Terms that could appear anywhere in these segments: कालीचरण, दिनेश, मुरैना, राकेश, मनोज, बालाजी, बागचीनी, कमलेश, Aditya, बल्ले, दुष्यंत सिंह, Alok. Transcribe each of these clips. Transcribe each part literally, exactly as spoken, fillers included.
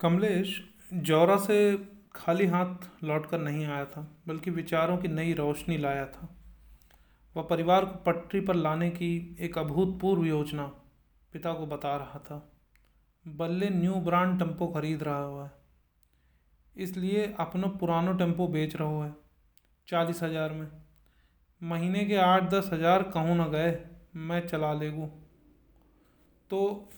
कमलेश जौरा से खाली हाथ लौटकर नहीं आया था, बल्कि विचारों की नई रोशनी लाया था। वह परिवार को पटरी पर लाने की एक अभूतपूर्व योजना पिता को बता रहा था। बल्ले न्यू ब्रांड टेम्पो खरीद रहा हुआ है, इसलिए अपना पुरानो टेम्पो बेच रहा है चालीस हज़ार में। महीने के आठ दस हज़ार कहूँ ना गए, मैं चला लेगू। तो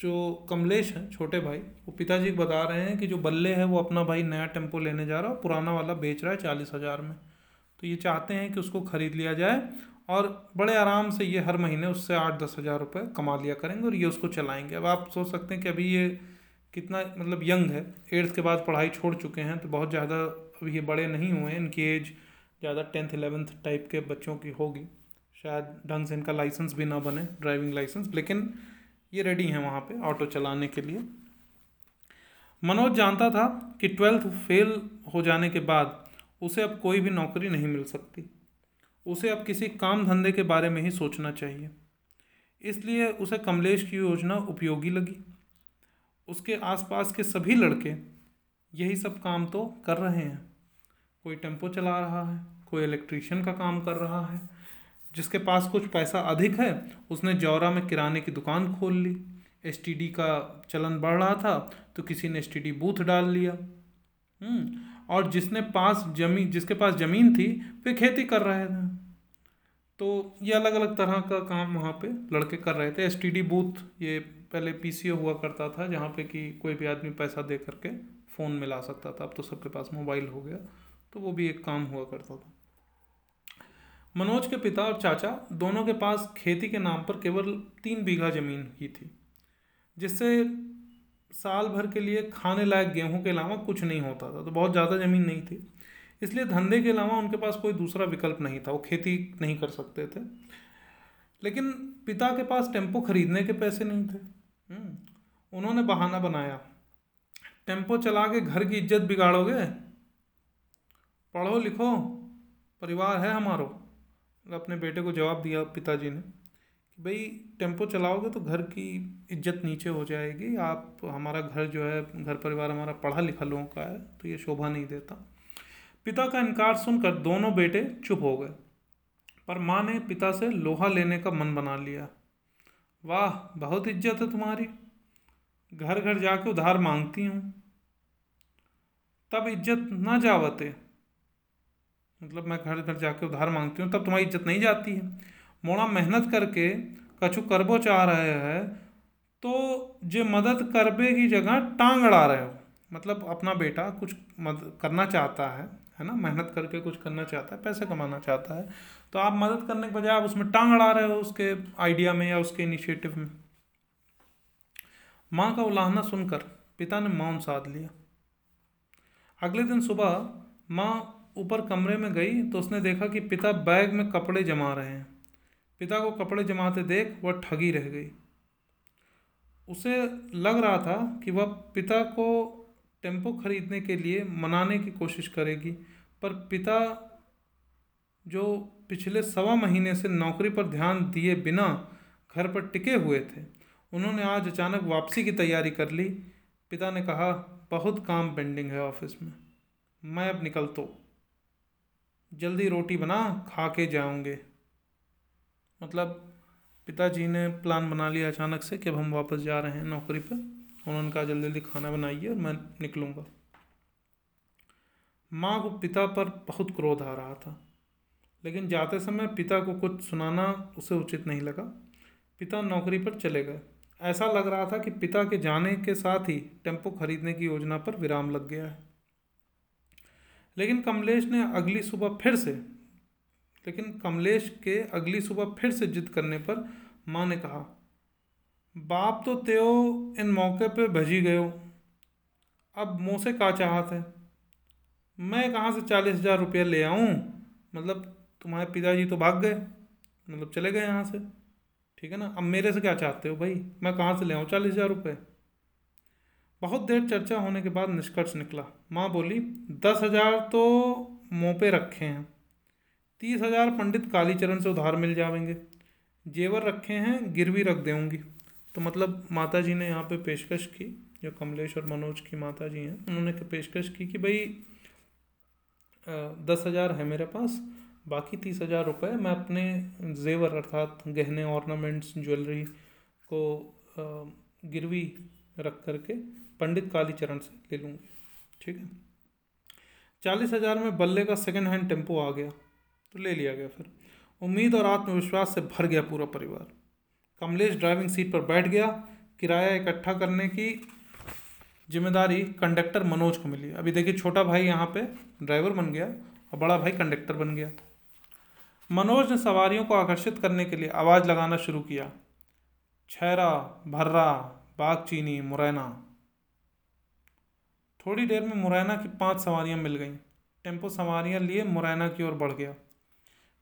जो कमलेश हैं छोटे भाई, वो पिताजी बता रहे हैं कि जो बल्ले है वो अपना भाई नया टेम्पो लेने जा रहा है, पुराना वाला बेच रहा है चालीस हज़ार में। तो ये चाहते हैं कि उसको ख़रीद लिया जाए और बड़े आराम से ये हर महीने उससे आठ दस हज़ार रुपये कमा लिया करेंगे और ये उसको चलाएंगे। अब आप सोच सकते हैं कि अभी ये कितना मतलब यंग है, एट्थ के बाद पढ़ाई छोड़ चुके हैं, तो बहुत ज़्यादा अभी ये बड़े नहीं हुए, इनकी एज ज़्यादा टेंथ इलेवेंथ टाइप के बच्चों की होगी, शायद ढंग से इनका लाइसेंस भी ना बने ड्राइविंग लाइसेंस, लेकिन ये रेडी हैं वहाँ पे ऑटो चलाने के लिए। मनोज जानता था कि ट्वेल्थ फेल हो जाने के बाद उसे अब कोई भी नौकरी नहीं मिल सकती, उसे अब किसी काम धंधे के बारे में ही सोचना चाहिए। इसलिए उसे कमलेश की योजना उपयोगी लगी। उसके आसपास के सभी लड़के यही सब काम तो कर रहे हैं, कोई टेम्पो चला रहा है, कोई इलेक्ट्रीशियन का काम कर रहा है, जिसके पास कुछ पैसा अधिक है उसने जौरा में किराने की दुकान खोल ली। एसटीडी का चलन बढ़ रहा था तो किसी ने एसटीडी बूथ डाल लिया, और जिसने पास जमीन जिसके पास ज़मीन थी वे खेती कर रहे थे। तो ये अलग अलग तरह का काम वहाँ पे लड़के कर रहे थे। एसटीडी बूथ ये पहले पीसीओ हुआ करता था, जहाँ पे कि कोई भी आदमी पैसा दे करके फ़ोन में ला सकता था, अब तो सबके पास मोबाइल हो गया, तो वो भी एक काम हुआ करता था। मनोज के पिता और चाचा दोनों के पास खेती के नाम पर केवल तीन बीघा ज़मीन ही थी, जिससे साल भर के लिए खाने लायक गेहूं के अलावा कुछ नहीं होता था। तो बहुत ज़्यादा ज़मीन नहीं थी, इसलिए धंधे के अलावा उनके पास कोई दूसरा विकल्प नहीं था, वो खेती नहीं कर सकते थे। लेकिन पिता के पास टेम्पो खरीदने के पैसे नहीं थे। उन्होंने बहाना बनाया, टेम्पो चला के घर की इज्जत बिगाड़ोगे, पढ़ो लिखो, परिवार है हमारो। अपने बेटे को जवाब दिया पिताजी ने कि भाई टेम्पो चलाओगे तो घर की इज्जत नीचे हो जाएगी, आप हमारा घर जो है घर परिवार हमारा पढ़ा लिखा लोगों का है, तो ये शोभा नहीं देता। पिता का इनकार सुनकर दोनों बेटे चुप हो गए, पर माँ ने पिता से लोहा लेने का मन बना लिया। वाह, बहुत इज्जत है तुम्हारी, घर घर जाके उधार मांगती हूँ, तब इज्जत ना जावते, मतलब मैं घर घर जाके उधार मांगती हूँ तब तुम्हारी इज्जत नहीं जाती है। मोड़ा मेहनत करके कछु करबो चाह रहे हैं तो जे मदद करबे की जगह टांग अड़ा रहे हो, मतलब अपना बेटा कुछ मदद करना चाहता है है ना, मेहनत करके कुछ करना चाहता है, पैसे कमाना चाहता है, तो आप मदद करने के बजाय आप उसमें टांग अड़ा रहे हो, उसके आइडिया में या उसके इनिशिएटिव में। माँ का उलाहना सुनकर पिता ने मौन साध लिया। अगले दिन सुबह माँ ऊपर कमरे में गई तो उसने देखा कि पिता बैग में कपड़े जमा रहे हैं। पिता को कपड़े जमाते देख वह ठगी रह गई। उसे लग रहा था कि वह पिता को टेम्पो खरीदने के लिए मनाने की कोशिश करेगी, पर पिता जो पिछले सवा महीने से नौकरी पर ध्यान दिए बिना घर पर टिके हुए थे, उन्होंने आज अचानक वापसी की तैयारी कर ली। पिता ने कहा, बहुत काम पेंडिंग है ऑफिस में, मैं अब निकलता हूँ, जल्दी रोटी बना खा के जाऊंगे। मतलब पिताजी ने प्लान बना लिया अचानक से कि अब हम वापस जा रहे हैं नौकरी पर। उन्होंने कहा जल्दी जल्दी खाना बनाइए और मैं निकलूँगा। माँ को पिता पर बहुत क्रोध आ रहा था, लेकिन जाते समय पिता को कुछ सुनाना उसे उचित नहीं लगा। पिता नौकरी पर चले गए। ऐसा लग रहा था कि पिता के जाने के साथ ही टेम्पो खरीदने की योजना पर विराम लग गया है। लेकिन कमलेश ने अगली सुबह फिर से लेकिन कमलेश के अगली सुबह फिर से जिद करने पर माँ ने कहा, बाप तो तेओ इन मौके पे भजी गयो, अब मुँह से का चाहत है, मैं कहाँ से चालीस हज़ार रुपया ले आऊँ, मतलब तुम्हारे पिताजी तो भाग गए, मतलब चले गए यहाँ से, ठीक है ना, अब मेरे से क्या चाहते हो भाई, मैं कहाँ से ले आऊँ चालीस हज़ार रुपये। बहुत देर चर्चा होने के बाद निष्कर्ष निकला। माँ बोली, दस हज़ार तो मुँह पे रखे हैं, तीस हज़ार पंडित कालीचरण से उधार मिल जाएंगे, जेवर रखे हैं गिरवी रख देंगी, तो मतलब माताजी ने यहाँ पे पेशकश की, जो कमलेश और मनोज की माताजी हैं, उन्होंने पेशकश की कि भाई दस हज़ार है मेरे पास, बाकी तीस हज़ार रुपये मैं अपने जेवर अर्थात गहने, ऑर्नामेंट्स, ज्वेलरी को गिरवी रख करके पंडित कालीचरण से ले लूँगी। ठीक है, चालीस हज़ार में बल्ले का सेकेंड हैंड टेम्पो आ गया तो ले लिया गया। फिर उम्मीद और आत्मविश्वास से भर गया पूरा परिवार। कमलेश ड्राइविंग सीट पर बैठ गया। किराया इकट्ठा करने की जिम्मेदारी कंडक्टर मनोज को मिली। अभी देखिए, छोटा भाई यहाँ पे ड्राइवर बन गया और बड़ा भाई कंडक्टर बन गया। मनोज ने सवारियों को आकर्षित करने के लिए आवाज़ लगाना शुरू किया, छैरा, भर्रा, बागचीनी, मुरैना। थोड़ी देर में मुरैना की पांच सवारियां मिल गईं। टेम्पो सवारियां लिए मुरैना की ओर बढ़ गया।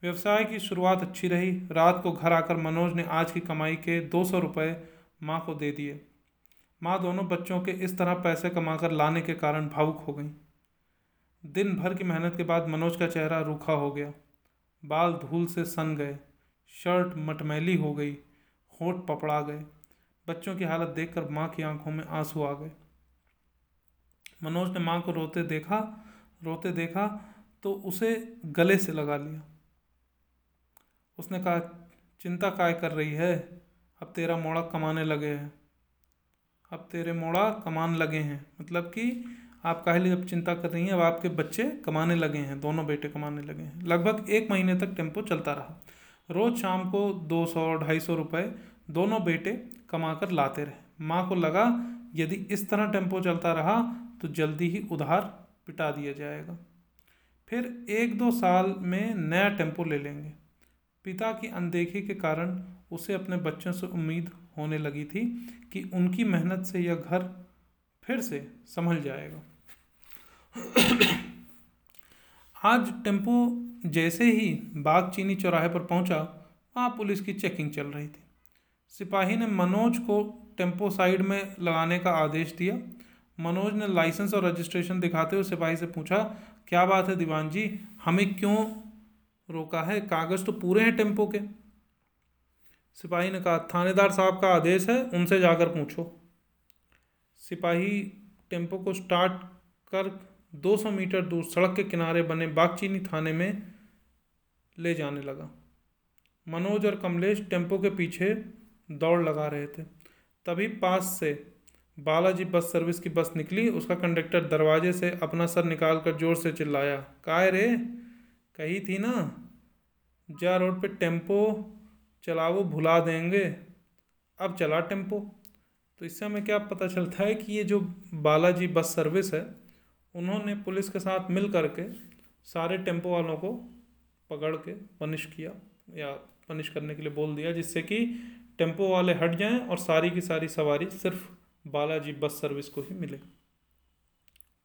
व्यवसाय की शुरुआत अच्छी रही। रात को घर आकर मनोज ने आज की कमाई के दो सौ रुपये माँ को दे दिए। माँ दोनों बच्चों के इस तरह पैसे कमाकर लाने के कारण भावुक हो गईं। दिन भर की मेहनत के बाद मनोज का चेहरा रूखा हो गया, बाल धूल से सन गए, शर्ट मटमैली हो गई, होंठ पपड़ा गए। बच्चों की हालत देखकर माँ की आंखों में आंसू आ गए। मनोज ने माँ को रोते देखा रोते देखा तो उसे गले से लगा लिया। उसने कहा, चिंता काय कर रही है, अब तेरा मोड़ा कमाने लगे हैं अब तेरे मोड़ा कमाने लगे हैं मतलब कि आप काहे लिए अब चिंता कर रही हैं, अब आपके बच्चे कमाने लगे हैं, दोनों बेटे कमाने लगे हैं। लगभग एक महीने तक टेम्पो चलता रहा। रोज़ शाम को दो सौ ढाई सौ रुपये दोनों बेटे कमा कर लाते रहे। माँ को लगा यदि इस तरह टेम्पो चलता रहा तो जल्दी ही उधार पिटा दिया जाएगा, फिर एक दो साल में नया टेम्पो ले लेंगे। पिता की अनदेखी के कारण उसे अपने बच्चों से उम्मीद होने लगी थी कि उनकी मेहनत से यह घर फिर से संभल जाएगा। आज टेम्पो जैसे ही बागचीनी चौराहे पर पहुंचा, वहाँ पुलिस की चेकिंग चल रही थी। सिपाही ने मनोज को टेम्पो साइड में लगाने का आदेश दिया। मनोज ने लाइसेंस और रजिस्ट्रेशन दिखाते हुए सिपाही से पूछा, क्या बात है दीवान जी, हमें क्यों रोका है, कागज़ तो पूरे हैं टेम्पो के। सिपाही ने कहा, थानेदार साहब का आदेश है, उनसे जाकर पूछो। सिपाही टेम्पो को स्टार्ट कर दो सौ मीटर दूर सड़क के किनारे बने बागचीनी थाने में ले जाने लगा। मनोज और कमलेश टेम्पो के पीछे दौड़ लगा रहे थे। तभी पास से बालाजी बस सर्विस की बस निकली। उसका कंडक्टर दरवाजे से अपना सर निकाल कर जोर से चिल्लाया, काय रे, कही थी ना, जा रोड पे टेम्पो चलाओ, भुला देंगे, अब चला टेम्पो। तो इससे हमें क्या पता चलता है कि ये जो बालाजी बस सर्विस है, उन्होंने पुलिस के साथ मिल कर के सारे टेम्पो वालों को पकड़ के पनिश किया या पनिश करने के लिए बोल दिया, जिससे कि टेम्पो वाले हट जाएं और सारी की सारी सवारी सिर्फ बालाजी बस सर्विस को ही मिले।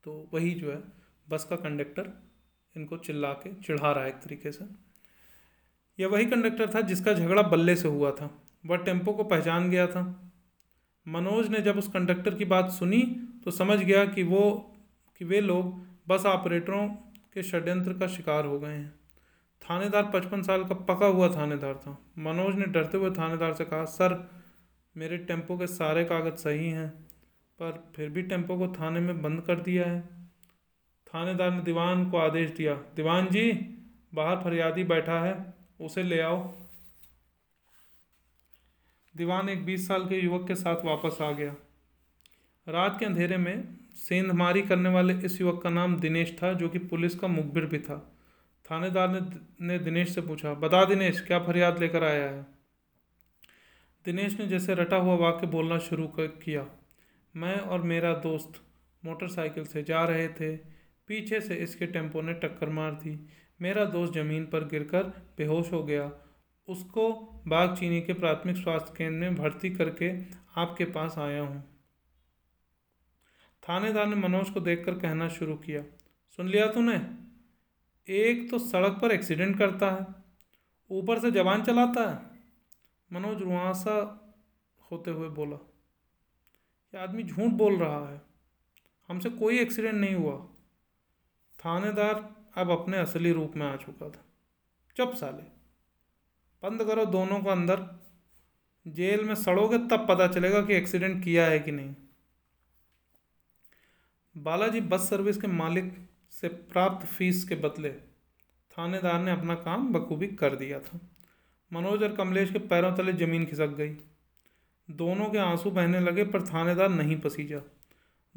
तो वही जो है बस का कंडक्टर इनको चिल्ला के चिढ़ा रहा है एक तरीके से। यह वही कंडक्टर था जिसका झगड़ा बल्ले से हुआ था। वह टेम्पो को पहचान गया था। मनोज ने जब उस कंडक्टर की बात सुनी तो समझ गया कि वो कि वे लोग बस ऑपरेटरों के षड्यंत्र का शिकार हो गए हैं। थानेदार पचपन साल का पका हुआ थानेदार था। मनोज ने डरते हुए थानेदार से कहा, सर, मेरे टेम्पो के सारे कागज़ सही हैं, पर फिर भी टेम्पो को थाने में बंद कर दिया है। थानेदार ने दीवान को आदेश दिया, दीवान जी, बाहर फरियादी बैठा है, उसे ले आओ। दीवान एक बीस साल के युवक के साथ वापस आ गया। रात के अंधेरे में सेंधमारी करने वाले इस युवक का नाम दिनेश था, जो कि पुलिस का मुखबिर भी था। थानेदार ने ने दिनेश से पूछा, बता दिनेश, क्या फरियाद लेकर आया है। दिनेश ने जैसे रटा हुआ वाक्य बोलना शुरू किया, मैं और मेरा दोस्त मोटरसाइकिल से जा रहे थे, पीछे से इसके टेम्पो ने टक्कर मार दी, मेरा दोस्त ज़मीन पर गिरकर बेहोश हो गया, उसको बागचीनी के प्राथमिक स्वास्थ्य केंद्र में भर्ती करके आपके पास आया हूँ। थानेदार ने मनोज को देखकर कहना शुरू किया, सुन लिया तूने, एक तो सड़क पर एक्सीडेंट करता है, ऊपर से जवान चलाता है। मनोज रुआंसा होते हुए बोला, ये आदमी झूठ बोल रहा है, हमसे कोई एक्सीडेंट नहीं हुआ। थानेदार अब अपने असली रूप में आ चुका था। चुप साले, बंद करो दोनों को अंदर, जेल में सड़ोगे तब पता चलेगा कि एक्सीडेंट किया है कि नहीं। बालाजी बस सर्विस के मालिक से प्राप्त फीस के बदले थानेदार ने अपना काम बखूबी कर दिया था। मनोज और कमलेश के पैरों तले ज़मीन खिसक गई। दोनों के आंसू बहने लगे पर थानेदार नहीं पसीजा।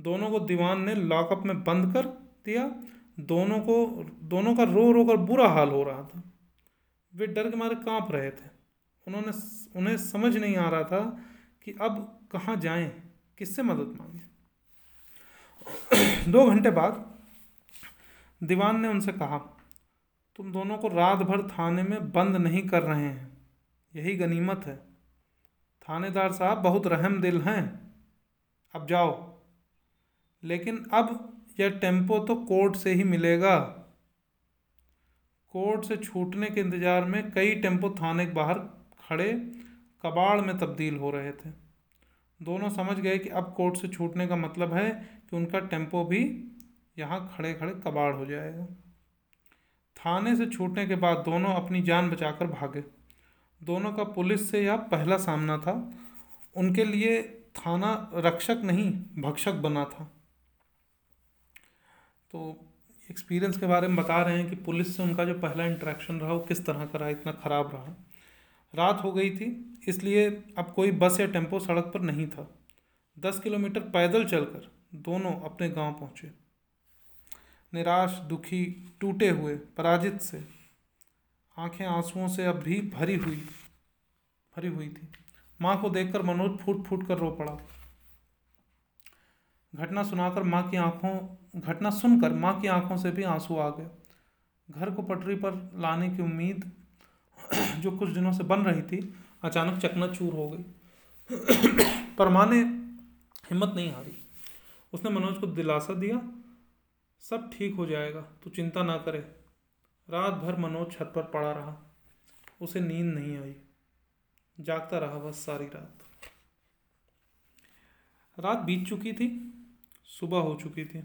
दोनों को दीवान ने लॉकअप में बंद कर दिया। दोनों को दोनों का रो रो कर बुरा हाल हो रहा था। वे डर के मारे काँप रहे थे। उन्होंने उन्हें समझ नहीं आ रहा था कि अब कहाँ जाएं, किससे मदद मांगें। दो घंटे बाद दीवान ने उनसे कहा, तुम दोनों को रात भर थाने में बंद नहीं कर रहे हैं, यही गनीमत है। थानेदार साहब बहुत रहम दिल हैं। अब जाओ, लेकिन अब यह टेम्पो तो कोर्ट से ही मिलेगा। कोर्ट से छूटने के इंतज़ार में कई टेम्पो थाने के बाहर खड़े कबाड़ में तब्दील हो रहे थे। दोनों समझ गए कि अब कोर्ट से छूटने का मतलब है कि उनका टेम्पो भी यहाँ खड़े खड़े कबाड़ हो जाएगा। थाने से छूटने के बाद दोनों अपनी जान बचाकर भागे। दोनों का पुलिस से यह पहला सामना था। उनके लिए थाना रक्षक नहीं भक्षक बना था। तो एक्सपीरियंस के बारे में बता रहे हैं कि पुलिस से उनका जो पहला इंटरेक्शन रहा वो किस तरह का रहा, इतना ख़राब रहा। रात हो गई थी, इसलिए अब कोई बस या टेम्पो सड़क पर नहीं था। दस किलोमीटर पैदल चलकर दोनों अपने गांव पहुंचे। निराश, दुखी, टूटे हुए, पराजित से, आंखें आंसुओं से अब भी भरी हुई भरी हुई थी। माँ को देखकर मनोज फूट फूट कर रो पड़ा। घटना सुनाकर माँ की आंखों घटना सुनकर माँ की आंखों से भी आंसू आ गए। घर को पटरी पर लाने की उम्मीद जो कुछ दिनों से बन रही थी अचानक चकनाचूर हो गई। पर माँ ने हिम्मत नहीं हारी। उसने मनोज को दिलासा दिया, सब ठीक हो जाएगा, तू चिंता ना करे। रात भर मनोज छत पर पड़ा रहा। उसे नींद नहीं आई, जागता रहा बस सारी रात। रात बीत चुकी थी, सुबह हो चुकी थी।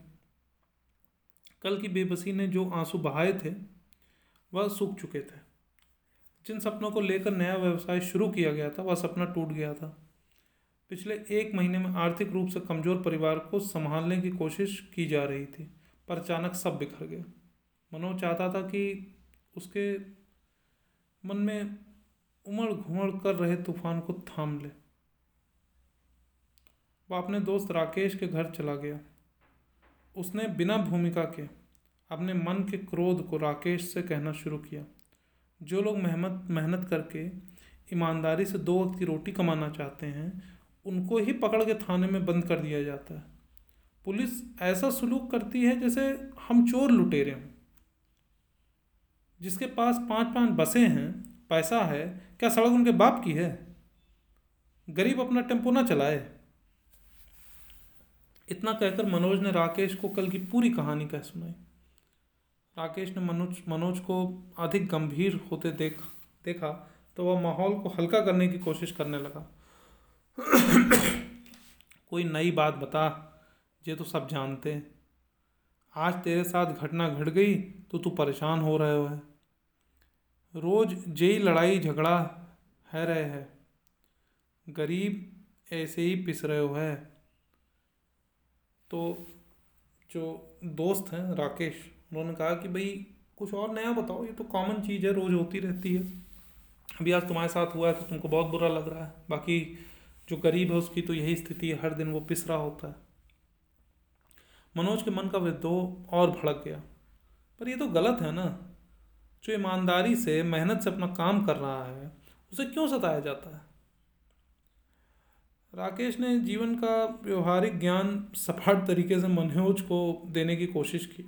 कल की बेबसी ने जो आंसू बहाए थे वह सूख चुके थे। जिन सपनों को लेकर नया व्यवसाय शुरू किया गया था वह सपना टूट गया था। पिछले एक महीने में आर्थिक रूप से कमज़ोर परिवार को संभालने की कोशिश की जा रही थी, पर अचानक सब बिखर गया। मनोज चाहता था कि उसके मन में उमड़ घुमड़ कर रहे तूफान को थाम ले। वह अपने दोस्त राकेश के घर चला गया। उसने बिना भूमिका के अपने मन के क्रोध को राकेश से कहना शुरू किया। जो लोग मेहनत मेहनत करके ईमानदारी से दो वक्त की रोटी कमाना चाहते हैं उनको ही पकड़ के थाने में बंद कर दिया जाता है। पुलिस ऐसा सलूक करती है जैसे हम चोर लुटेरे हों। जिसके पास पाँच पाँच बसें हैं, पैसा है, क्या सड़क उनके बाप की है? गरीब अपना टेम्पो ना चलाए। इतना कहकर मनोज ने राकेश को कल की पूरी कहानी कह सुनाई। राकेश ने मनोज मनोज को अधिक गंभीर होते देख देखा तो वह माहौल को हल्का करने की कोशिश करने लगा। कोई नई बात बता, ये तो सब जानते हैं। आज तेरे साथ घटना घट गई तो तू परेशान हो रहे हो है। रोज यही लड़ाई झगड़ा है रहे है। गरीब ऐसे ही पिस रहे हो है। तो जो दोस्त हैं राकेश, उन्होंने कहा कि भाई कुछ और नया बताओ, ये तो कॉमन चीज़ है, रोज़ होती रहती है। अभी आज तुम्हारे साथ हुआ है तो तुमको बहुत बुरा लग रहा है। बाकी जो गरीब है उसकी तो यही स्थिति है, हर दिन वो पिस रहा होता है। मनोज के मन का विद्रोह और भड़क गया। पर ये तो गलत है ना, जो ईमानदारी से मेहनत से अपना काम कर रहा है उसे क्यों सताया जाता है? राकेश ने जीवन का व्यवहारिक ज्ञान सपाट तरीके से मनोज को देने की कोशिश की।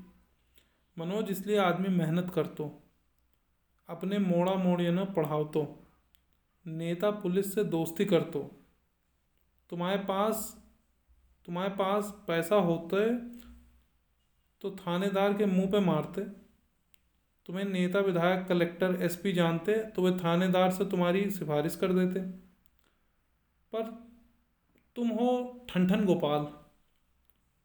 मनोज, इसलिए आदमी मेहनत करतो, अपने मोड़ा मोड़िए न पढ़ावतो, नेता पुलिस से दोस्ती करतो। तुम्हारे पास तुम्हारे पास पैसा होते तो थानेदार के मुंह पे मारते। तुम्हें नेता, विधायक, कलेक्टर, एसपी जानते तो वे थानेदार से तुम्हारी सिफारिश कर देते। पर तुम हो ठन ठन गोपाल,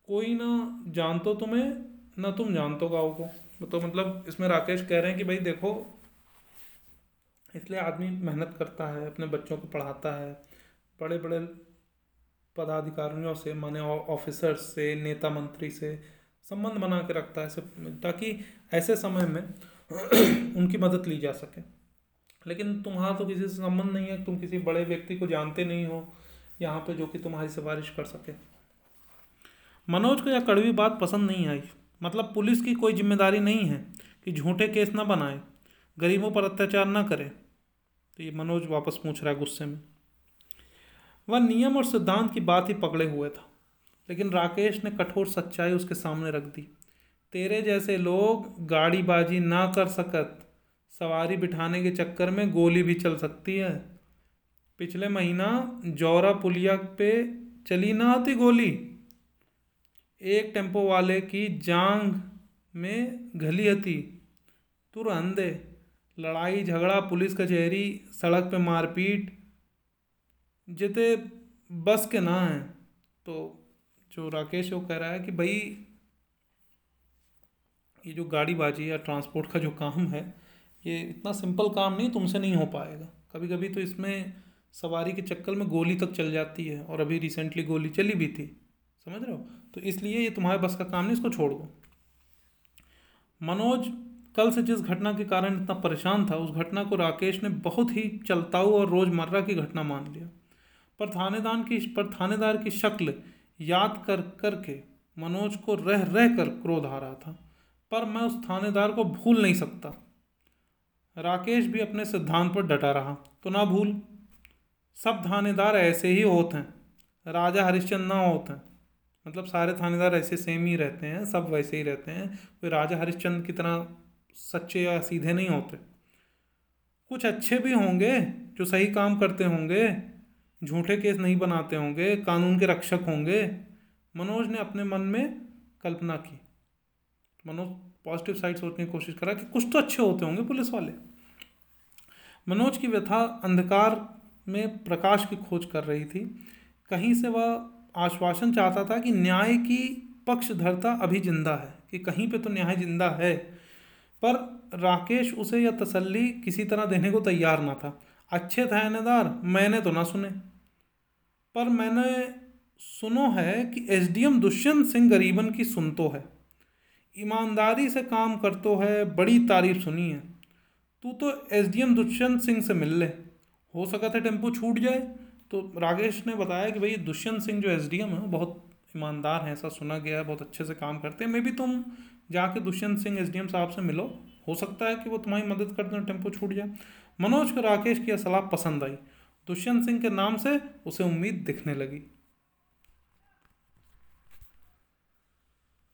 कोई ना जानतो तुम्हें ना तुम जानतो गाँव को। तो मतलब इसमें राकेश कह रहे हैं कि भाई देखो, इसलिए आदमी मेहनत करता है, अपने बच्चों को पढ़ाता है, बड़े बड़े पदाधिकारियों से माने ऑफिसर्स से, नेता मंत्री से संबंध बना के रखता है सब, ताकि ऐसे समय में उनकी मदद ली जा सके। लेकिन तुम्हारा तो किसी से संबंध नहीं है, तुम किसी बड़े व्यक्ति को जानते नहीं हो यहाँ पे जो कि तुम्हारी सिफारिश कर सके। मनोज को यह कड़वी बात पसंद नहीं आई, मतलब पुलिस की कोई जिम्मेदारी नहीं है कि झूठे केस ना बनाए, गरीबों पर अत्याचार ना करे। तो ये मनोज वापस पूछ रहा है गुस्से में। वह नियम और सिद्धांत की बात ही पकड़े हुए था, लेकिन राकेश ने कठोर सच्चाई उसके सामने रख दी। तेरे जैसे लोग गाड़ीबाजी ना कर सकत, सवारी बिठाने के चक्कर में गोली भी चल सकती है। पिछले महीना जौरा पुलिया पे चली ना आती गोली, एक टेम्पो वाले की जांग में घली हती, तुरंत दे लड़ाई झगड़ा, पुलिस कचहरी, सड़क पे मारपीट, जिते बस के ना हैं। तो जो राकेश वो कह रहा है कि भाई ये जो गाड़ीबाजी या ट्रांसपोर्ट का जो काम है ये इतना सिंपल काम नहीं, तुमसे नहीं हो पाएगा। कभी कभी तो इसमें सवारी के चक्कर में गोली तक चल जाती है, और अभी रिसेंटली गोली चली भी थी, समझ रहे हो। तो इसलिए ये तुम्हारे बस का काम नहीं, इसको छोड़ दो। मनोज कल से जिस घटना के कारण इतना परेशान था, उस घटना को राकेश ने बहुत ही चलताऊ और रोज़मर्रा की घटना मान लिया। पर थानेदार की पर थानेदार की शक्ल याद कर कर के मनोज को रह रह कर क्रोध आ रहा था। पर मैं उस थानेदार को भूल नहीं सकता। राकेश भी अपने सिद्धांत पर डटा रहा। तो ना भूल, सब थानेदार ऐसे ही होते हैं, राजा हरिश्चंद्र ना होते हैं। मतलब सारे थानेदार ऐसे सेम ही रहते हैं, सब वैसे ही रहते हैं, कोई राजा हरिश्चंद्र की तरह सच्चे या सीधे नहीं होते। कुछ अच्छे भी होंगे जो सही काम करते होंगे, झूठे केस नहीं बनाते होंगे, कानून के रक्षक होंगे। मनोज ने अपने मन में कल्पना की। मनोज पॉजिटिव साइड सोचने की कोशिश करा कि कुछ तो अच्छे होते होंगे पुलिस वाले। मनोज की व्यथा अंधकार में प्रकाश की खोज कर रही थी। कहीं से वह आश्वासन चाहता था कि न्याय की पक्षधरता अभी जिंदा है, कि कहीं पे तो न्याय जिंदा है। पर राकेश उसे यह तसल्ली किसी तरह देने को तैयार ना था। अच्छे थानेदार मैंने तो ना सुने, पर मैंने सुनो है कि एसडीएम दुष्यंत सिंह गरीबन की सुनतो है, ईमानदारी से काम करतो है, बड़ी तारीफ सुनी है। तू तो एसडीएम दुष्यंत सिंह से मिल ले, हो सका था टेम्पो छूट जाए। तो राकेश ने बताया कि भाई दुष्यंत सिंह जो एसडीएम है वो बहुत ईमानदार हैं, ऐसा सुना गया है, बहुत अच्छे से काम करते हैं। मे भी तुम जाके दुष्यंत सिंह एसडीएम साहब से मिलो, हो सकता है कि वो तुम्हारी मदद कर दें, टेम्पो छूट जाए। मनोज को राकेश की सलाह पसंद आई। दुष्यंत सिंह के नाम से उसे उम्मीद दिखने लगी।